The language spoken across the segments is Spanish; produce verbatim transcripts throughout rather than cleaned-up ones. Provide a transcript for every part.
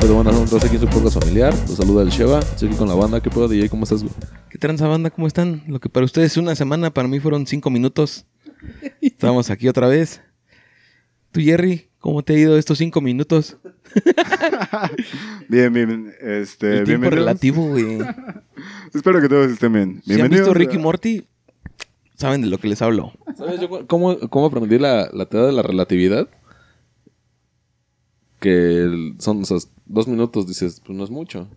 Pero bueno, estás aquí en su podcast familiar. Los saluda el Sheva. Estoy aquí con la banda. ¿Qué pedo, D J? ¿Cómo estás, güey? ¿Qué tranza, banda? ¿Cómo están? Lo que para ustedes es una semana, para mí fueron cinco minutos. Estamos aquí otra vez. Tú, Jerry, ¿cómo te ha ido estos cinco minutos? Bien, bien. Este, el tiempo relativo, güey. Espero que todos estén bien. Si han visto Rick y Morty, saben de lo que les hablo. ¿Sabes yo cómo, cómo aprendí la, la teoría de la relatividad? Que son, o sea, dos minutos, dices, pues no es mucho.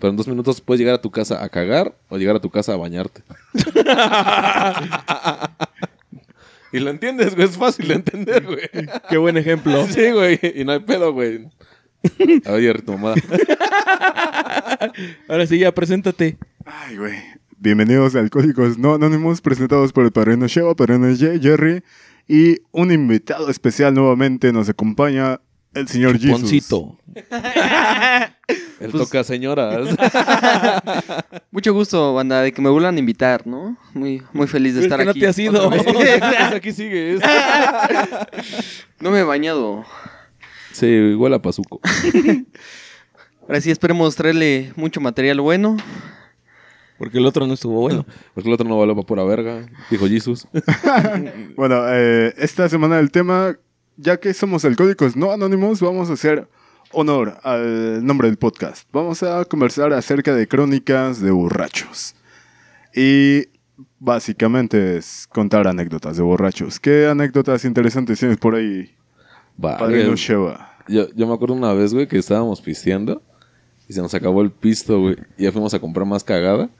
Pero en dos minutos puedes llegar a tu casa a cagar o llegar a tu casa a bañarte. Y lo entiendes, güey. Es fácil de entender, güey. Qué buen ejemplo. Sí, güey. Y no hay pedo, güey. Oye, tu mamada. Ahora sí, ya, preséntate. Ay, güey. Bienvenidos a Alcohólicos No Anónimos, presentados por el Padre Noche, Padre Noche, Jerry. Y un invitado especial nuevamente nos acompaña, el señor Gisus. El pues... toca señoras. Mucho gusto, banda, de que me vuelvan a invitar, ¿no? Muy, muy feliz de es estar que no aquí. No te has ido. Aquí sigues. No me he bañado. Sí, igual a Pazuco. Ahora sí, esperemos traerle mucho material bueno. Porque el otro no estuvo bueno. Porque el otro no valió para pura verga, dijo Gisus. Bueno, eh, esta semana el tema, ya que somos Alcohólicos No Anónimos, vamos a hacer honor al nombre del podcast. Vamos a conversar acerca de crónicas de borrachos. Y básicamente es contar anécdotas de borrachos. ¿Qué anécdotas interesantes tienes por ahí? Vale. Padre no Sheva. Yo, yo me acuerdo una vez, güey, que estábamos pisteando y se nos acabó el pisto, güey. Y ya fuimos a comprar más cagada.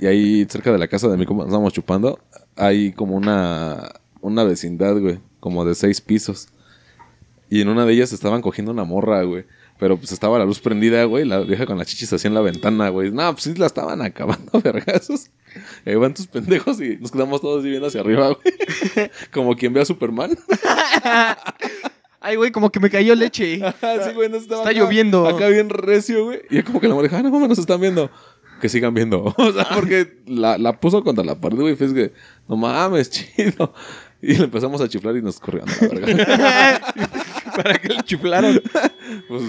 Y ahí cerca de la casa de mi compa, estábamos chupando. Hay como una, una vecindad, güey, como de seis pisos. Y en una de ellas estaban cogiendo una morra, güey. Pero pues estaba la luz prendida, güey. La vieja con las chichis así en la ventana, güey. No, pues sí la estaban acabando, vergazos. Y ahí van tus pendejos y nos quedamos todos viendo hacia arriba, güey. Como quien ve a Superman. Ay, güey, como que me cayó leche. Sí, güey, nos estaba Está acá, lloviendo. Acá bien recio, güey. Y como que la morra dijo, ah, no, mamá, nos están viendo. Que sigan viendo. O sea, porque la, la puso contra la pared, güey. Fue que, no mames, chido. Y le empezamos a chiflar y nos corrieron a la verga. ¿Para qué le chiflaron? Pues,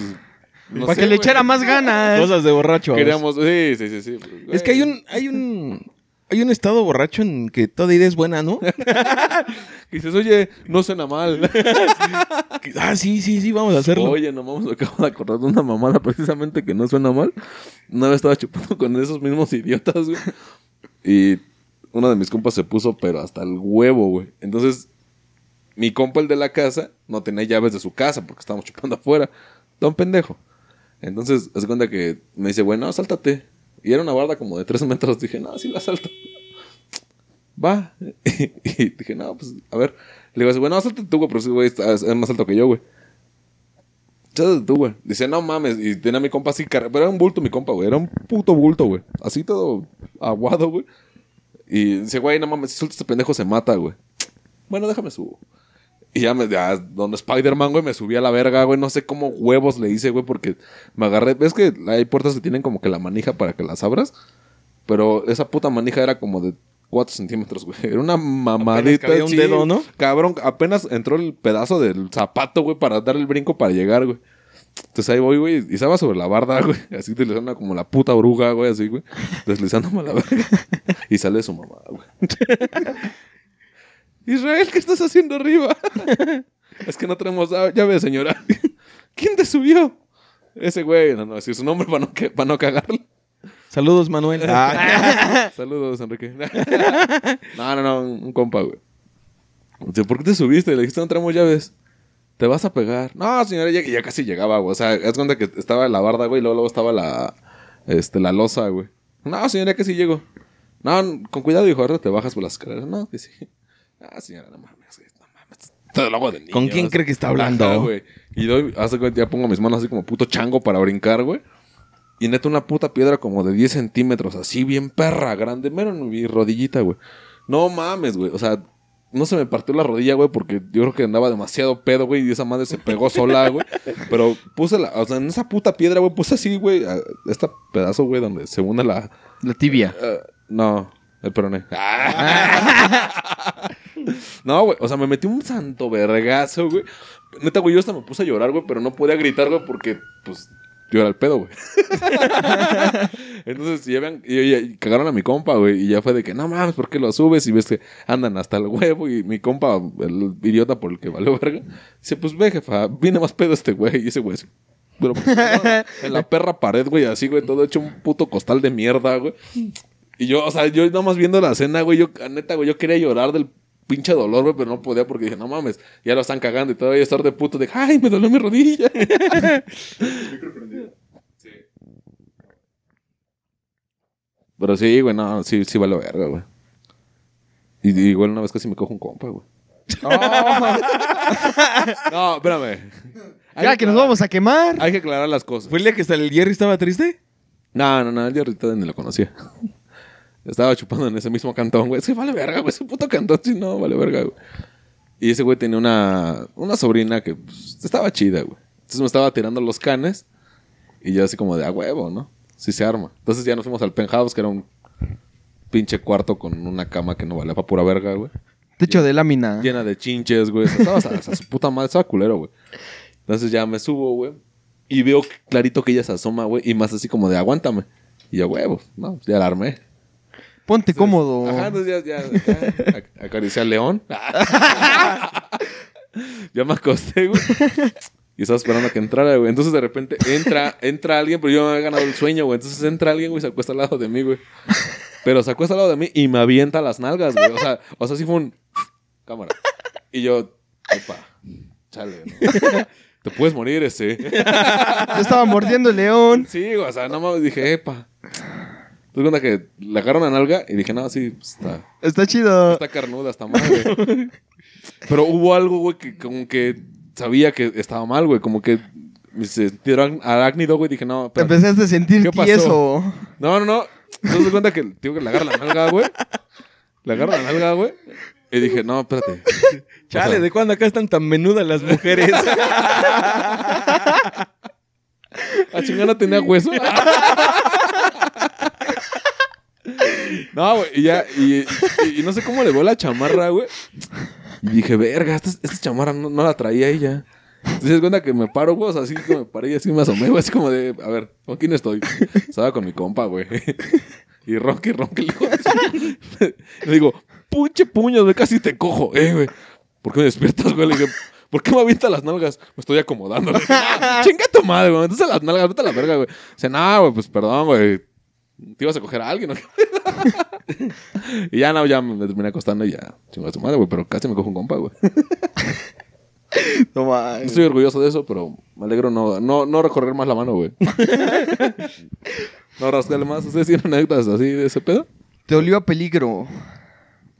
no Para sé, que güey. le echara más ganas. Cosas de borracho. Queríamos... Sí, sí, sí. sí pues, es que hay un... Hay un... Hay un estado borracho en que toda idea es buena, ¿no? Y dices, oye, no suena mal. Ah, sí, sí, sí, vamos a hacerlo. Oye, no vamos, acabo de acordar de una mamada precisamente que no suena mal. Una vez estaba chupando con esos mismos idiotas, güey. Y uno de mis compas se puso, pero hasta el huevo, güey. Entonces, mi compa, el de la casa, no tenía llaves de su casa porque estábamos chupando afuera. Don pendejo. Entonces, hace cuenta que me dice, güey, no, sáltate. Y era una barda como de tres metros. Dije, no, sí la salto. Va. Y, y dije, no, pues, a ver. Le digo, bueno, sáltate tú, güey. Pero ese güey es más alto que yo, güey. Sáltate tú, güey. Dice, no mames. Y tenía a mi compa así. Pero era un bulto mi compa, güey. Era un puto bulto, güey. Así todo aguado, güey. Y dice, güey, no mames. Si suelta este pendejo se mata, güey. Bueno, déjame subo. Y ya me... Ya, don Spider-Man, güey, me subí a la verga, güey. No sé cómo huevos le hice, güey, porque me agarré... ¿Ves que hay puertas que tienen como que la manija para que las abras? Pero esa puta manija era como de cuatro centímetros, güey. Era una mamadita. Apenas cabía un dedo, ¿no? Cabrón, apenas entró el pedazo del zapato, güey, para dar el brinco para llegar, güey. Entonces ahí voy, güey, y estaba sobre la barda, güey. Así deslizando como la puta oruga, güey, así, güey. Deslizándome a la verga. Y sale su mamá, güey. Israel, ¿qué estás haciendo arriba? Es que no tenemos llave, señora. ¿Quién te subió? Ese güey, no, no, decir su nombre para no, para no cagarle. Saludos, Manuel. Ah, saludos, Enrique. No, no, no, un compa, güey. ¿Por qué te subiste? Le dijiste, no tenemos llaves. Te vas a pegar. No, señora, ya, ya casi llegaba, güey. O sea, haz cuenta que estaba la barda, güey, y luego, luego estaba la, este, la losa, güey. No, señora, ya casi llego. No, con cuidado, hijo, ahora te bajas por las escaleras. No, que sí. Ah, señora, no mames, no mames. Todo lo hago de niño. ¿Con quién cree que está hablando? Ajá, güey. Y doy, hace que ya pongo mis manos así como puto chango para brincar, güey. Y neta una puta piedra como de diez centímetros, así bien perra, grande, menos en mi rodillita, güey. No mames, güey. O sea, no se me partió la rodilla, güey, porque yo creo que andaba demasiado pedo, güey. Y esa madre se pegó sola, güey. Pero puse la... O sea, en esa puta piedra, güey, puse así, güey, a este pedazo, güey, donde se une la... La tibia. Uh, no... El peroné. No, güey. O sea, me metí un santo vergazo, güey. Neta, güey, yo hasta me puse a llorar, güey, pero no podía gritar, güey, porque, pues, yo era el pedo, güey. Entonces, ya vean, y, y, y cagaron a mi compa, güey, y ya fue de que, no mames, ¿por qué lo subes? Y ves que andan hasta el huevo, y mi compa, el idiota por el que valió verga, dice, pues ve, jefa, viene más pedo este güey, y ese güey, pero pues, en la perra pared, güey, así, güey, todo hecho un puto costal de mierda, güey. Y yo, o sea, yo nada más viendo la escena, güey, yo, neta, güey, yo quería llorar del pinche dolor, güey, pero no podía porque dije, no mames, ya lo están cagando y todavía estar de puto de, ay, me dolió mi rodilla. Sí. Pero sí, güey, no, sí, sí vale verga, güey. Y, y igual una vez casi me cojo un compa, güey. Oh. No, espérame. Hay ya, que, que nos vamos a quemar. Hay que aclarar las cosas. ¿Fue el día que hasta el Jerry estaba triste? No, no, no, el Jerry ni lo conocía. Estaba chupando en ese mismo cantón, güey. Es que vale verga, güey. Ese puto cantón, sí, no, vale verga, güey. Y ese güey tenía una, una sobrina que pues, estaba chida, güey. Entonces me estaba tirando los canes. Y yo así como de, a huevo, ¿no? Sí se arma. Entonces ya nos fuimos al penthouse, que era un pinche cuarto con una cama que no valía para pura verga, güey. Techo de lámina. Llena de chinches, güey. O sea, estaba hasta, hasta su puta madre. Estaba culero, güey. Entonces ya me subo, güey. Y veo clarito que ella se asoma, güey. Y más así como de, aguántame. Y yo, huevo, no, ya la armé. Ponte entonces, cómodo. Ajá, entonces ya, ya, ya acaricié al león. Ya me acosté, güey. Y estaba esperando a que entrara, güey. Entonces de repente entra, entra alguien, pero yo me había ganado el sueño, güey. Entonces entra alguien, güey, y se acuesta al lado de mí, güey. Pero se acuesta al lado de mí y me avienta las nalgas, güey. O sea, o sea, sí fue un... Cámara. Y yo, opa, chale, ¿no? Te puedes morir, ese. Yo estaba mordiendo el león. Sí, güey, o sea, no mames, dije, epa. Te das cuenta que le agarró una nalga y dije, no, sí, pues, está... Está chido. Está carnuda, está mal, güey. Pero hubo algo, güey, que como que sabía que estaba mal, güey. Como que me sentí arácnido, güey. Dije, no, pero... Empezaste a sentir tieso. No, no, no. Te das cuenta que, tío, que le agarra la nalga, güey. Le agarra la nalga, güey. Y dije, no, espérate. Chale, o sea, ¿de cuándo acá están tan menudas las mujeres? ¿A chingada tenía hueso? No, güey, y ya, y, y, y no sé cómo le veo la chamarra, güey. Y dije, verga, esta, esta chamarra no, no la traía ella. Entonces, das cuenta que me paro, güey, o sea, así que me paré y así me asomé, güey, así como de, a ver, ¿con quién estoy? Estaba con mi compa, güey. Y ronque, ronque, le digo, así. Le digo, puche puño, güey, casi te cojo, eh, güey. ¿Por qué me despiertas, güey? Le dije, ¿por qué me avientas las nalgas? Me estoy acomodando. Le dije, ah, chinga tu madre, güey, entonces las nalgas, vete a la verga, güey. Dice, no, güey, pues perdón, güey. ¿Te ibas a coger a alguien? ¿No? Y ya, no, ya me terminé acostando y ya. Chingo a su madre, güey, pero casi me cojo un compa, güey. No mames. No estoy orgulloso de eso, pero me alegro no, no, no recorrer más la mano, güey. No rascarle más. ¿Ustedes tienen anécdotas así de ese pedo? Te olió a peligro.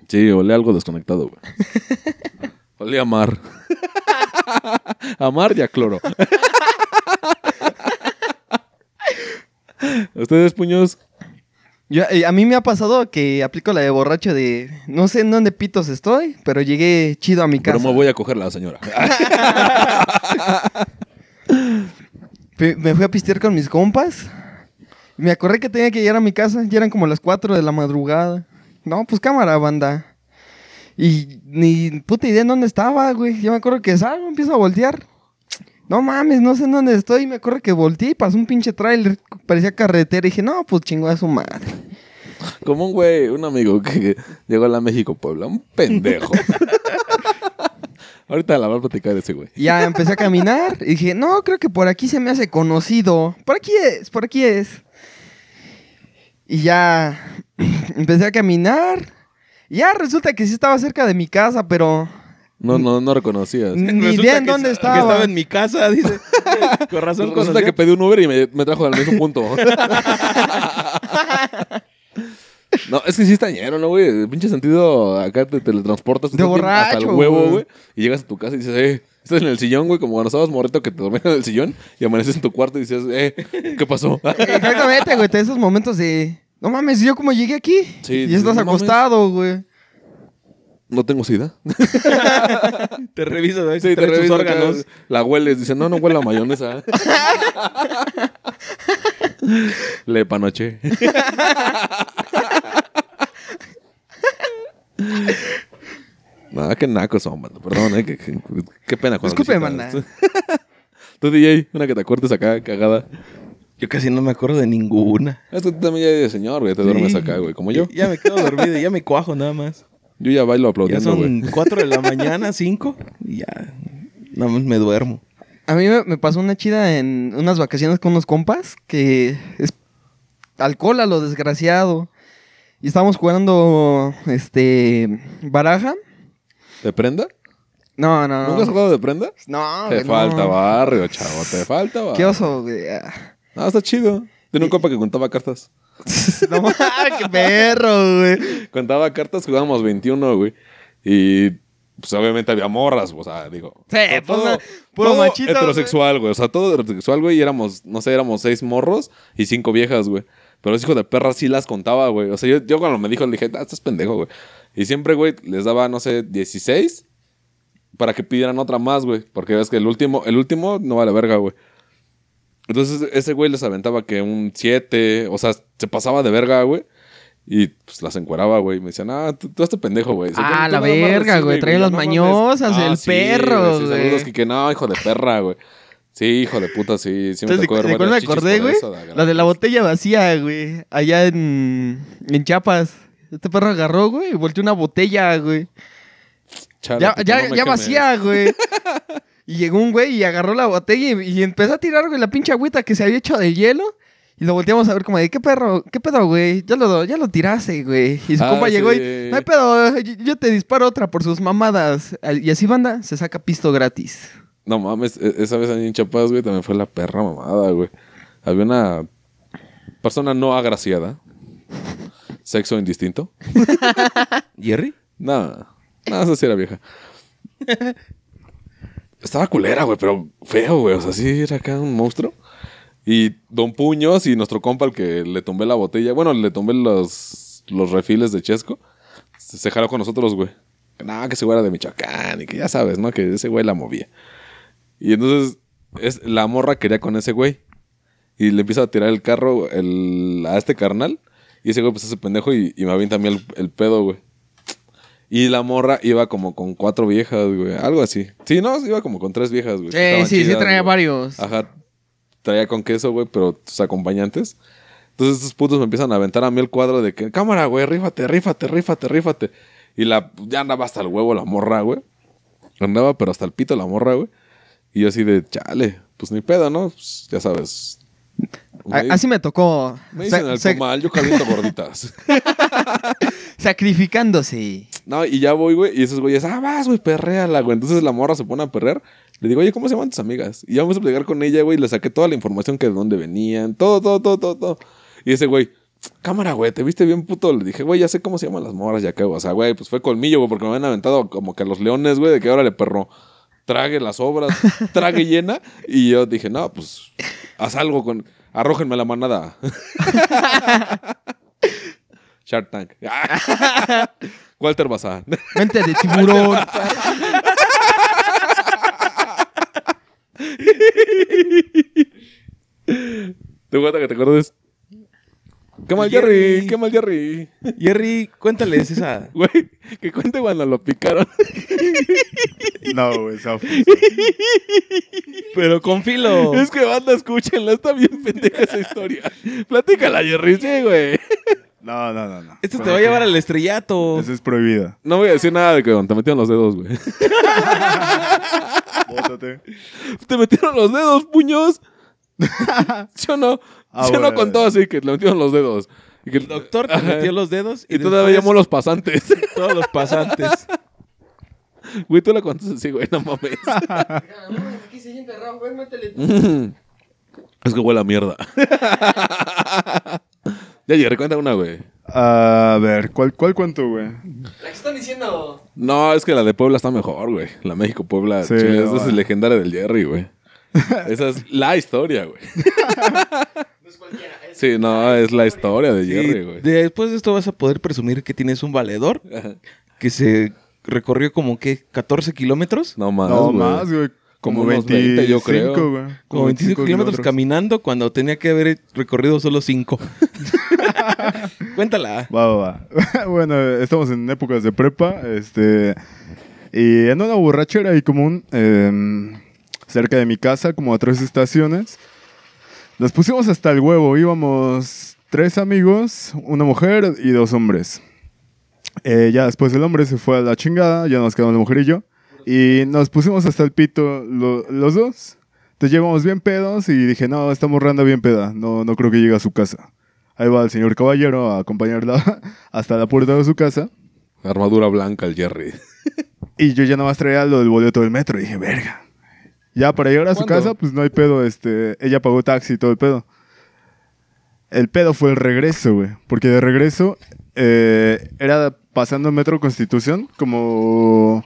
Sí, olé algo desconectado, güey. Olé a mar. A mar y a cloro. ¿Ustedes, puños? Yo, eh, a mí me ha pasado que aplico la de borracho de... No sé en dónde pitos estoy, pero llegué chido a mi casa. Pero me voy a coger la señora. Me fui a pistear con mis compas. Me acordé que tenía que llegar a mi casa. Ya eran como las cuatro de la madrugada. No, pues cámara, banda. Y ni puta idea en dónde estaba, güey. Yo me acuerdo que salgo, empiezo a voltear. No mames, no sé en dónde estoy. Y me acuerdo que volteé y pasó un pinche tráiler. Parecía carretera. Y dije, no, pues chingó a su madre. Como un güey, un amigo que llegó a la México-Puebla. Un pendejo. Ahorita la voy a platicar de ese güey. Ya empecé a caminar. Y dije, no, creo que por aquí se me hace conocido. Por aquí es, por aquí es. Y ya empecé a caminar. Y ya resulta que sí estaba cerca de mi casa, pero... No, no, no reconocías. Ni idea en dónde estaba. Que estaba en mi casa, dice. Con razón. Resulta que pedí un Uber y me, me trajo al mismo punto. No, es que sí es tañero, ¿no, güey? De pinche sentido, acá te teletransportas. De borracho, hasta el huevo, güey. Y llegas a tu casa y dices, eh, estás en el sillón, güey. Como cuando estabas morrito que te dormías en el sillón y amaneces en tu cuarto y dices, eh, ¿qué pasó? Exactamente, güey. Te esos momentos de, no mames, ¿yo cómo llegué aquí? Sí, y estás no acostado, güey. No tengo sida. Te reviso, ¿no? Sí, te, te reviso tus órganos. Acá, la hueles. Dicen, no, no huele a mayonesa. Le panoché. No, qué nacos son, mano. Perdón, eh, qué, qué, qué pena. Disculpe, manda. Tú, D J, una que te acuerdes acá, cagada. Yo casi no me acuerdo de ninguna. Es que tú también ya eres señor, güey. Te sí. duermes acá, güey. Como yo. Ya, ya me quedo dormido. Ya me cuajo nada más. Yo ya bailo aplaudiendo, güey. Ya son cuatro de la mañana, cinco. Y ya. Nada más me duermo. A mí me pasó una chida en unas vacaciones con unos compas que es alcohol a lo desgraciado. Y estábamos jugando este baraja. ¿De prenda? No, no, no. ¿Nunca has jugado de prenda? No, Te no. falta barrio, chavo. Te falta barrio. Qué oso, güey. Ah, está chido. Tenía un compa que contaba cartas. No, qué perro, güey. Contaba cartas, jugábamos veintiuno, güey. Y pues obviamente había morras, o sea, digo. Sí, pues todo, puro todo machito, heterosexual, güey. O sea, todo heterosexual, güey. Y éramos, no sé, éramos seis morros y cinco viejas, güey. Pero los hijos de perra sí las contaba, güey. O sea, yo, yo cuando me dijo, le dije, ah, estás pendejo, güey. Y siempre, güey, les daba, no sé, dieciséis para que pidieran otra más, güey. Porque ves que el último, el último no vale verga, güey. Entonces, ese güey les aventaba que un siete, o sea, se pasaba de verga, güey. Y pues las encueraba, güey. Me decían, ah, tú, tú este pendejo, güey. Ah, la verga, güey. Trae las mañosas, el perro, güey. Saludos, que no, hijo de perra, güey. Sí, hijo de puta, sí. Sí me tocó ver varias chichis por eso. La de la botella vacía, güey. Allá en, en Chiapas. Este perro agarró, güey, y volteó una botella, güey. Ya, ya, ya vacía, güey. Y llegó un güey y agarró la botella y, y empezó a tirar, güey, la pinche agüita que se había hecho de hielo. Y lo volteamos a ver como de, ¿qué perro? ¿Qué pedo, güey? Ya lo, ya lo tiraste, güey. Y su ah, compa sí. llegó y, no hay pedo, yo, yo te disparo otra por sus mamadas. Y así, banda, se saca pisto gratis. No mames, esa vez allí en Chiapas, güey, también fue la perra mamada, güey. Había una persona no agraciada. Sexo indistinto. ¿Jerry? No, no, esa sí era vieja. Estaba culera, güey, pero feo, güey. O sea, sí era acá un monstruo. Y Don Puños y nuestro compa, al que le tumbé la botella. Bueno, le tumbé los, los refiles de Chesco. Se, se jaló con nosotros, güey. No, que ese güey era de Michoacán y que ya sabes, ¿no? Que ese güey la movía. Y entonces es, la morra quería con ese güey. Y le empieza a tirar el carro el, a este carnal. Y ese güey pues ese pendejo y, y me avienta a mí el, el pedo, güey. Y la morra iba como con cuatro viejas, güey. Algo así. Sí, no, iba como con tres viejas, güey. Sí, sí, chidas, sí traía güey. Varios. Ajá. Traía con queso, güey, pero tus acompañantes. Entonces estos putos me empiezan a aventar a mí el cuadro de que... Cámara, güey, rífate, rífate, rífate, rífate. Y la... Ya andaba hasta el huevo la morra, güey. Andaba, pero hasta el pito la morra, güey. Y yo así de... Chale, pues ni pedo, ¿no? Pues, ya sabes... Me, así me tocó. Me dicen al comal, yo caliento gorditas. Sacrificándose. No, y ya voy, güey. Y esos güeyes, ah, vas, güey, perréala, güey. Entonces la morra se pone a perrear. Le digo, oye, ¿cómo se llaman tus amigas? Y ya vamos a platicar con ella, güey. Y le saqué toda la información que de dónde venían. Todo, todo, todo, todo, todo. Y ese güey, cámara, güey, te viste bien puto. Le dije, güey, ya sé cómo se llaman las morras, ya que, o sea, güey, pues fue colmillo, güey, porque me habían aventado como que a los leones, güey, de que ahora le perro. Trague las obras, trague llena. Y yo dije, no, pues, haz algo con... Arrójenme la manada. Shark Tank. Walter Bazán. Mente de tiburón. ¿Te gusta que te acuerdes? ¡Qué mal Jerry! Jerry. ¡Qué mal Jerry! Jerry, cuéntales esa. Güey, que cuente cuando lo picaron. No, güey, esa fue. Pero con filo. Es que banda, escúchenla. Está bien pendeja esa historia. Platícala, Jerry. Sí, güey. No, no, no, no. Esto pero te va a llevar que... al estrellato. Eso es prohibido. No voy a decir nada de que te metieron los dedos, güey. Bótate. Te metieron los dedos, puños. Yo no. Ah, yo bueno, no contó así que le metieron los dedos. Y que el doctor te metió los dedos y, y todavía llamó los pasantes. Todos los pasantes. Güey, tú la contaste así, güey, no mames. Aquí se siente raro, güey, métele. Es que huele a mierda. Ya, Jerry, cuenta una, güey. A ver, ¿cuál, cuál cuento, güey? La que están diciendo. No, es que la de Puebla está mejor, güey. La México-Puebla. Sí, chile, no, esa es el legendario del Jerry, güey. Esa es la historia, güey. Sí, no, es la historia de Jerry, güey. Después de esto vas a poder presumir que tienes un valedor que se recorrió como, ¿qué? ¿catorce kilómetros? No más, No wey. más, güey. Como, como veinte, yo creo. Wey. Como veinticinco kilómetros caminando cuando tenía que haber recorrido solo cinco. Cuéntala. Va, va, va. Bueno, estamos en épocas de prepa. Este... Y en una borrachera y como un... Eh, cerca de mi casa, como a tres estaciones. Nos pusimos hasta el huevo. Íbamos tres amigos, una mujer y dos hombres. Eh, ya después el hombre se fue a la chingada, ya nos quedamos la mujer y yo. Y nos pusimos hasta el pito lo, los dos. Entonces llevamos bien pedos y dije, no, esta morranda bien peda. No, no creo que llegue a su casa. Ahí va el señor caballero a acompañarla hasta la puerta de su casa. Armadura blanca el Jerry. Y yo ya nada más traía lo del boleto del metro. Y dije, verga. Ya para llegar a su ¿Cuándo? casa, pues no hay pedo, este, ella pagó taxi y todo el pedo. El pedo fue el regreso, güey, porque de regreso eh, era pasando el metro Constitución como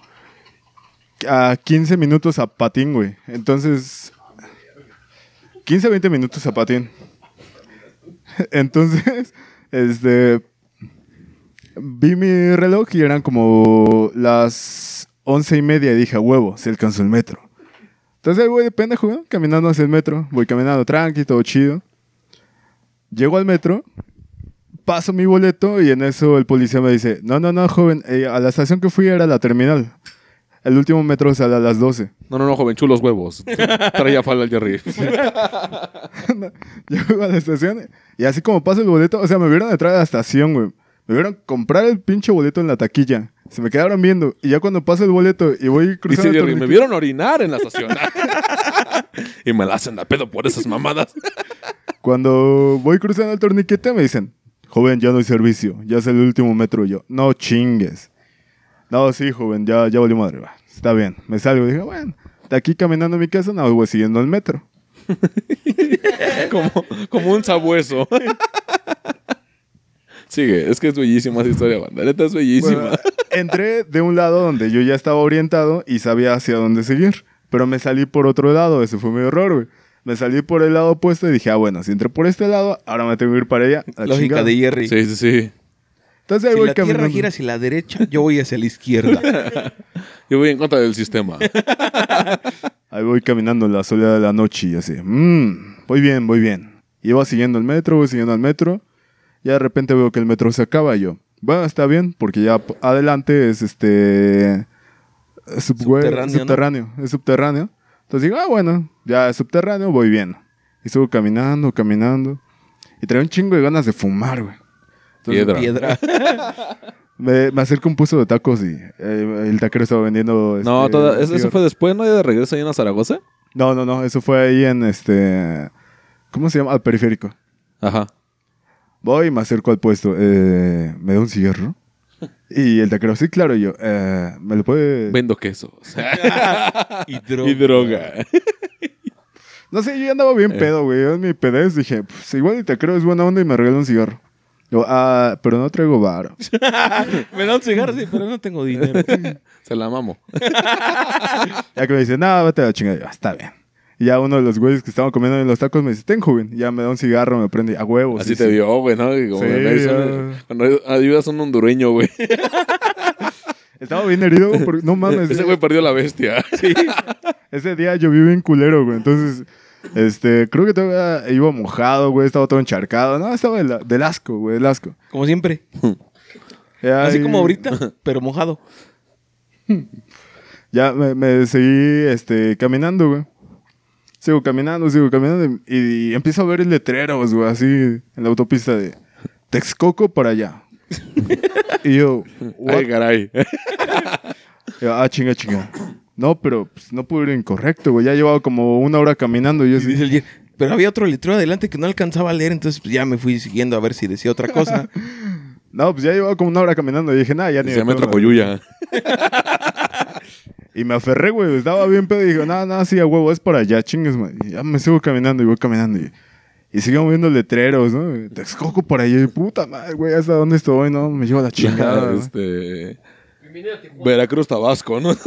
a quince minutos a patín, güey. Entonces, quince a veinte minutos a patín. Entonces, este, vi mi reloj y eran como las once y media y dije, a huevo, se alcanzó el metro. Entonces ahí voy de pendejo, ¿no? Caminando hacia el metro. Voy caminando tranqui, todo chido. Llego al metro, paso mi boleto y en eso el policía me dice, no, no, no, joven, eh, a la estación que fui era la terminal. El último metro sale a las doce. No, no, no, joven, chulos huevos. Traía falda al Jerry. No, llego a la estación y así como paso el boleto, o sea, me vieron detrás de la estación, güey. Me vieron comprar el pinche boleto en la taquilla. Se me quedaron viendo. Y ya cuando paso el boleto y voy cruzando... Dice Jerry, me vieron orinar en la estación. Y me la hacen a pedo por esas mamadas. Cuando voy cruzando el torniquete me dicen, joven, ya no hay servicio. Ya es el último metro. Y yo, no chingues. No, sí, joven, ya, ya volví madre. Va. Está bien. Me salgo. Dije, bueno, de aquí caminando a mi casa, no, voy siguiendo el metro. como, como un sabueso. Sigue, es que es bellísima esa historia, banda. Neta es bellísima. Bueno, entré de un lado donde yo ya estaba orientado y sabía hacia dónde seguir. Pero me salí por otro lado, ese fue mi error, güey. Me salí por el lado opuesto y dije, ah, bueno, si entré por este lado, ahora me tengo que ir para allá. Lógica chingada de Jerry. Sí, sí, sí. Entonces ahí si voy la caminando. Tierra gira hacia la derecha, yo voy hacia la izquierda. Yo voy en contra del sistema. Ahí voy caminando en la soledad de la noche y así, mmm, voy bien, voy bien. Iba siguiendo el metro, voy siguiendo al metro. Ya de repente veo que el metro se acaba y yo, bueno, está bien, porque ya adelante es este subway, subterráneo, subterráneo ¿no? Es subterráneo. Entonces digo, ah, bueno, ya es subterráneo, voy bien. Y sigo caminando, caminando. Y traía un chingo de ganas de fumar, güey. Entonces, piedra. piedra. me, me acerco a un puesto de tacos y eh, el taquero estaba vendiendo... Este, no, toda, eso, eso fue después, ¿no? ¿De regreso ahí en Zaragoza? No, no, no, eso fue ahí en este... ¿Cómo se llama? Al Periférico. Ajá. Voy y me acerco al puesto. Eh, ¿Me da un cigarro? Y el taquero, sí, claro. Y yo, eh, ¿me lo puede...? Vendo quesos. y droga. Y droga. No sé, yo ya andaba bien eh. pedo, güey. Yo en mi pedez dije, pues igual el taquero es buena onda y me regaló un cigarro. Yo, ah, pero no traigo varo. Me da un cigarro, sí, pero no tengo dinero. Se la mamo. Ya que me dice, no, vete a la chingada. Yo, está bien. Y ya uno de los güeyes que estaban comiendo en los tacos me dice, ten, joven. Ya me da un cigarro, me prende a huevos. Así sí, te sí. vio, güey, ¿no? Como sí, son, cuando ayudas a un hondureño, güey. Estaba bien herido, porque, no mames. Ese güey perdió la bestia. Sí. Ese día yo vi bien culero, güey. Entonces, este, creo que todavía iba mojado, güey. Estaba todo encharcado. No, estaba del, del asco, güey, del asco. Como siempre. Así y... como ahorita, pero mojado. Ya me, me seguí este, caminando, güey. Sigo caminando, sigo caminando y, y empiezo a ver el letrero, güey, así en la autopista de Texcoco para allá. Y yo, what? Ay, caray. Yo, ah, chinga, chinga. No, pero pues, no pude ir incorrecto, güey. Ya llevaba como una hora caminando. Y yo y así, dice el... Pero había otro letrero adelante que no alcanzaba a leer, entonces pues, ya me fui siguiendo a ver si decía otra cosa. No, pues ya llevaba como una hora caminando y dije, nada, ya ni... Se me tocó Yuya. Y me aferré, güey, estaba bien pedo y dije, nada, nada, sí, a huevo, es para allá, chingues, man. Y ya me sigo caminando y voy caminando y, y sigo viendo letreros, ¿no? Texcoco para allá y puta madre, güey, ¿hasta dónde estoy? No, me llevo la chingada. este... Veracruz, Tabasco, ¿no? No,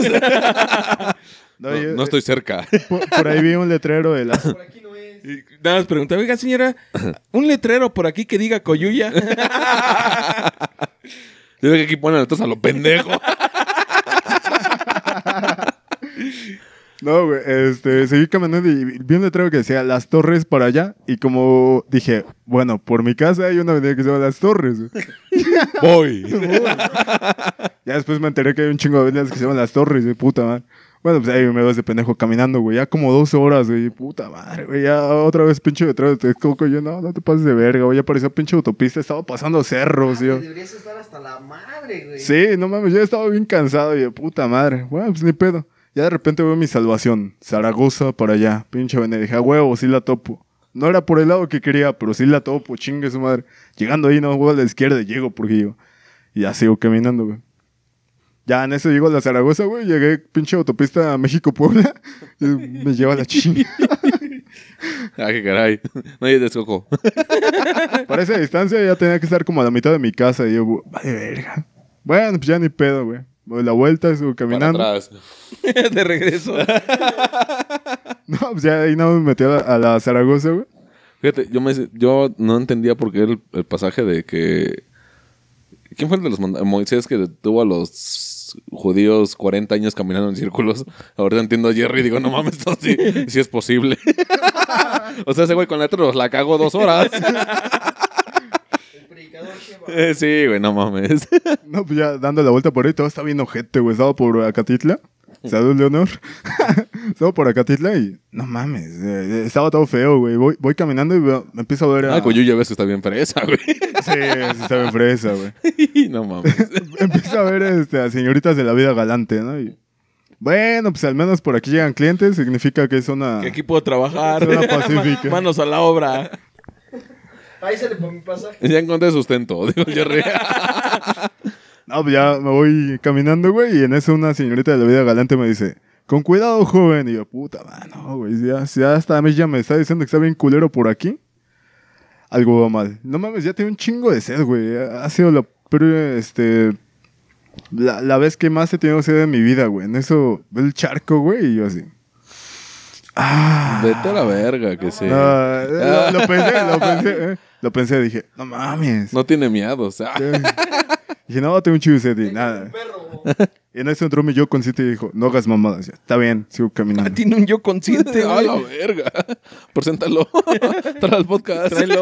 no, yo, no estoy cerca. Por, por ahí vi un letrero de la... Por aquí no es. Y nada más pregunté, oiga, señora, un letrero por aquí que diga Coyuya. Yo creo que aquí ponen letras a lo pendejo. No, güey, este, seguí caminando y vi un letrero que decía Las Torres para allá. Y como dije, bueno, por mi casa hay una avenida que se llama Las Torres. Voy. Ya después me enteré que hay un chingo de avenidas que se llaman Las Torres, güey, puta madre. Bueno, pues ahí me vas de pendejo caminando, güey. Ya como dos horas, güey. Puta madre, güey. Ya otra vez pinche detrás de Texcoco. Yo, no, no te pases de verga, güey. Ya parecía pinche autopista. Estaba pasando cerros, güey. Deberías estar hasta la madre, güey. Sí, no mames. Yo estaba bien cansado, güey. Puta madre. Bueno, pues ni pedo. Ya de repente veo mi salvación. Zaragoza para allá. Pinche venedija. Huevo, sí la topo. No era por el lado que quería, pero sí la topo. Chingue su madre. Llegando ahí, no, güey, a la izquierda. Llego porque yo. Y ya sigo caminando, güey. Ya en eso llego a la Zaragoza, güey. Llegué pinche autopista a México-Puebla. Me lleva la chinga. Ah, qué caray. No hay Texcoco. Para esa distancia ya tenía que estar como a la mitad de mi casa. Y yo, güey, vale verga. Bueno, pues ya ni pedo, güey. Doy la vuelta, sigo caminando. Para atrás. De regreso. No, pues ya ahí no me metí a la, a la Zaragoza, güey. Fíjate, yo, me, yo no entendía por qué el, el pasaje de que... ¿Quién fue el de los mand- Moisés que detuvo a los... judíos cuarenta años caminando en círculos? Ahorita entiendo a Jerry y digo, no mames, esto sí, sí es posible. O sea, ese güey con letreros la cagó dos horas. El predicador Sheva. Eh, sí, güey, no mames. No, pues ya dando la vuelta por ahí, todo está bien ojete, güey. Estaba por Acatitla. Salud, Leonor. Estaba por Acatitla y no mames, eh, estaba todo feo, güey. Voy, voy caminando y veo, me empiezo a ver a... Ah, con Yuya ves que está bien fresa, güey. Sí, sí está bien fresa, güey. No mames. Empiezo a ver este, a señoritas de la vida galante, ¿no? Y, bueno, pues al menos por aquí llegan clientes. Significa que es una... Que aquí puedo trabajar. Zona pacífica. Manos a la obra. Ahí se le pone un pasaje. Ya encontré sustento, digo Jerry. No, pues ya me voy caminando, güey, y en eso una señorita de la vida galante me dice, con cuidado, joven. Y yo, puta, mano, güey, ya, ya hasta a mí ya me está diciendo que está bien culero por aquí. Algo va mal. No mames, ya tengo un chingo de sed, güey. Ha sido la, este, la, la vez que más he tenido sed en mi vida, güey. En eso, el charco, güey, y yo así. Ah, vete a la verga, que no, sí. No, ah. lo, lo pensé, lo pensé, eh. Lo pensé, dije, no mames. No tiene miedo, o sea. Dije, no, tengo un chivo y nada. Perro, y en eso entró mi yo consciente y dijo, no hagas mamadas. Está bien, sigo caminando. Ah, tiene un yo consciente. A la verga. Preséntalo. Trae el podcast. Tráelo.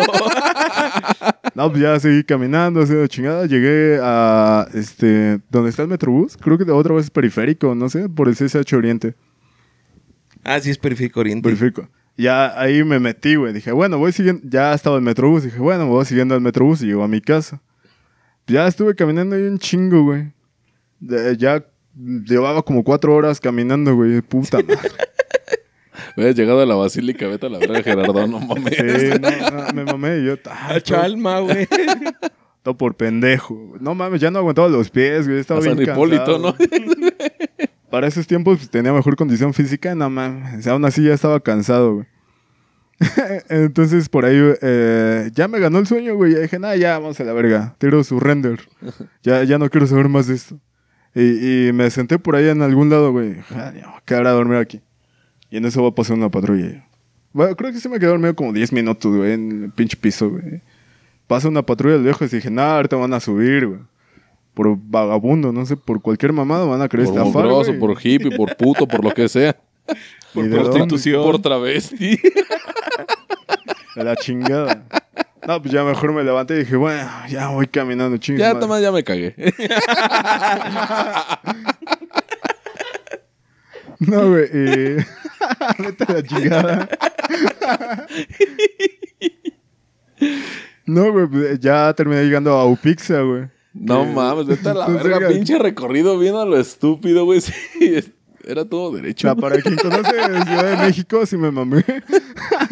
No, pues ya seguí caminando, haciendo chingada. Llegué a, este, donde está el Metrobús. Creo que otra vez es Periférico, no sé, por el C S H Oriente. Ah, sí, es Periférico Oriente. Periférico. Ya ahí me metí, güey. Dije, bueno, voy siguiendo. Ya estaba el Metrobús. Dije, bueno, voy siguiendo al Metrobús y llego a mi casa. Ya estuve caminando ahí un chingo, güey. De, ya llevaba como cuatro horas caminando, güey. Puta madre. Habías llegado a la Basílica, vete a la verga, Gerardo, no mames. Sí, no, no, me mamé y yo... A Chalma, güey. Todo por pendejo. No mames, ya no aguantaba los pies, güey. Estaba a bien San Hipólito, cansado, ¿no? Para esos tiempos pues, tenía mejor condición física, no mames. O sea, aún así ya estaba cansado, güey. Entonces por ahí eh, ya me ganó el sueño, güey. Ya dije, nada, ya vamos a la verga. Tiro su render. Ya, ya no quiero saber más de esto. Y, y me senté por ahí en algún lado, güey. Quedará a dormir aquí. Y en eso va a pasar una patrulla. Bueno, creo que sí me quedé dormido como diez minutos, güey, en el pinche piso, güey. Pasa una patrulla de lejos y dije, nada, ahorita van a subir, güey. Por vagabundo, no sé, por cualquier mamada van a querer estafar. Por grosso, por hippie, por puto, por lo que sea. Por prostitución. Por travesti. De la chingada. No, pues ya mejor me levanté y dije, bueno, ya voy caminando, chingada. Ya, madre. Tomás, ya me cagué. No, güey. Eh... Vete a la chingada. No, güey, ya terminé llegando a Upixa, güey. No mames, vete a la verga. Oiga, pinche recorrido bien a lo estúpido, güey. Sí, es... Era todo derecho. La, para quien conoce Ciudad de México, sí me mamé.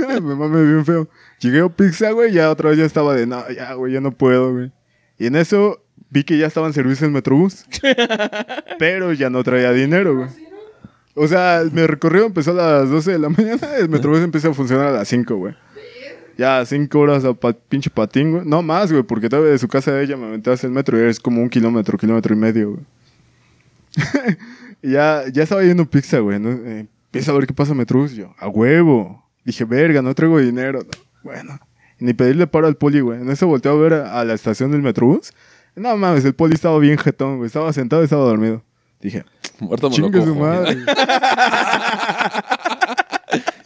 Me mamé bien feo. Llegué a Pizza, güey, ya otra vez ya estaba de, no, ya, güey, ya no puedo, güey. Y en eso vi que ya estaba en servicio el Metrobús. Pero ya no traía dinero, güey. O sea, mi recorrido empezó a las doce de la mañana, el Metrobús empezó a funcionar a las cinco, güey. Ya cinco horas a pa- pinche patín, güey. No más, güey, porque todavía de su casa de ella me aventé hacia el metro y es como un kilómetro, kilómetro y medio, güey. Ya, ya estaba yendo pizza, güey, ¿no? eh, Empiezo a ver qué pasa Metrobús. Yo, a huevo. Dije, verga, no traigo dinero. No. Bueno, ni pedirle paro al poli, güey. En eso volteé a ver a, a la estación del Metrobús. No mames, el poli estaba bien jetón, güey. Estaba sentado y estaba dormido. Dije, Muerto me lo cojo. Chingue su madre.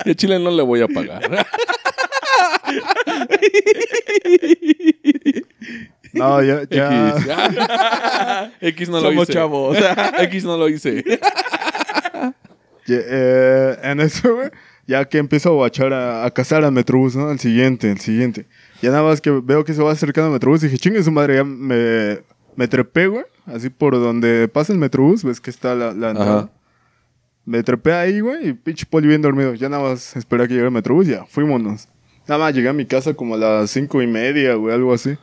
Y a Chile no le voy a pagar. No, ya, ya. X, ya. X no Somos lo hice. Somos chavos. X no lo hice. Yeah, eh, en eso, güey. Ya que empiezo a guachar a, a cazar a Metrobús, ¿no? El siguiente, el siguiente. Ya nada más que veo que se va acercando a Metrobús y dije, chingue su madre, ya me, me trepé, güey. Así por donde pasa el Metrobús, ves que está la, la entrada. Ajá. Me trepé ahí, güey, y pinche poli bien dormido. Ya nada más esperé a que llegara el Metrobús, ya, fuímonos. Nada más llegué a mi casa como a las cinco y media, güey, algo así.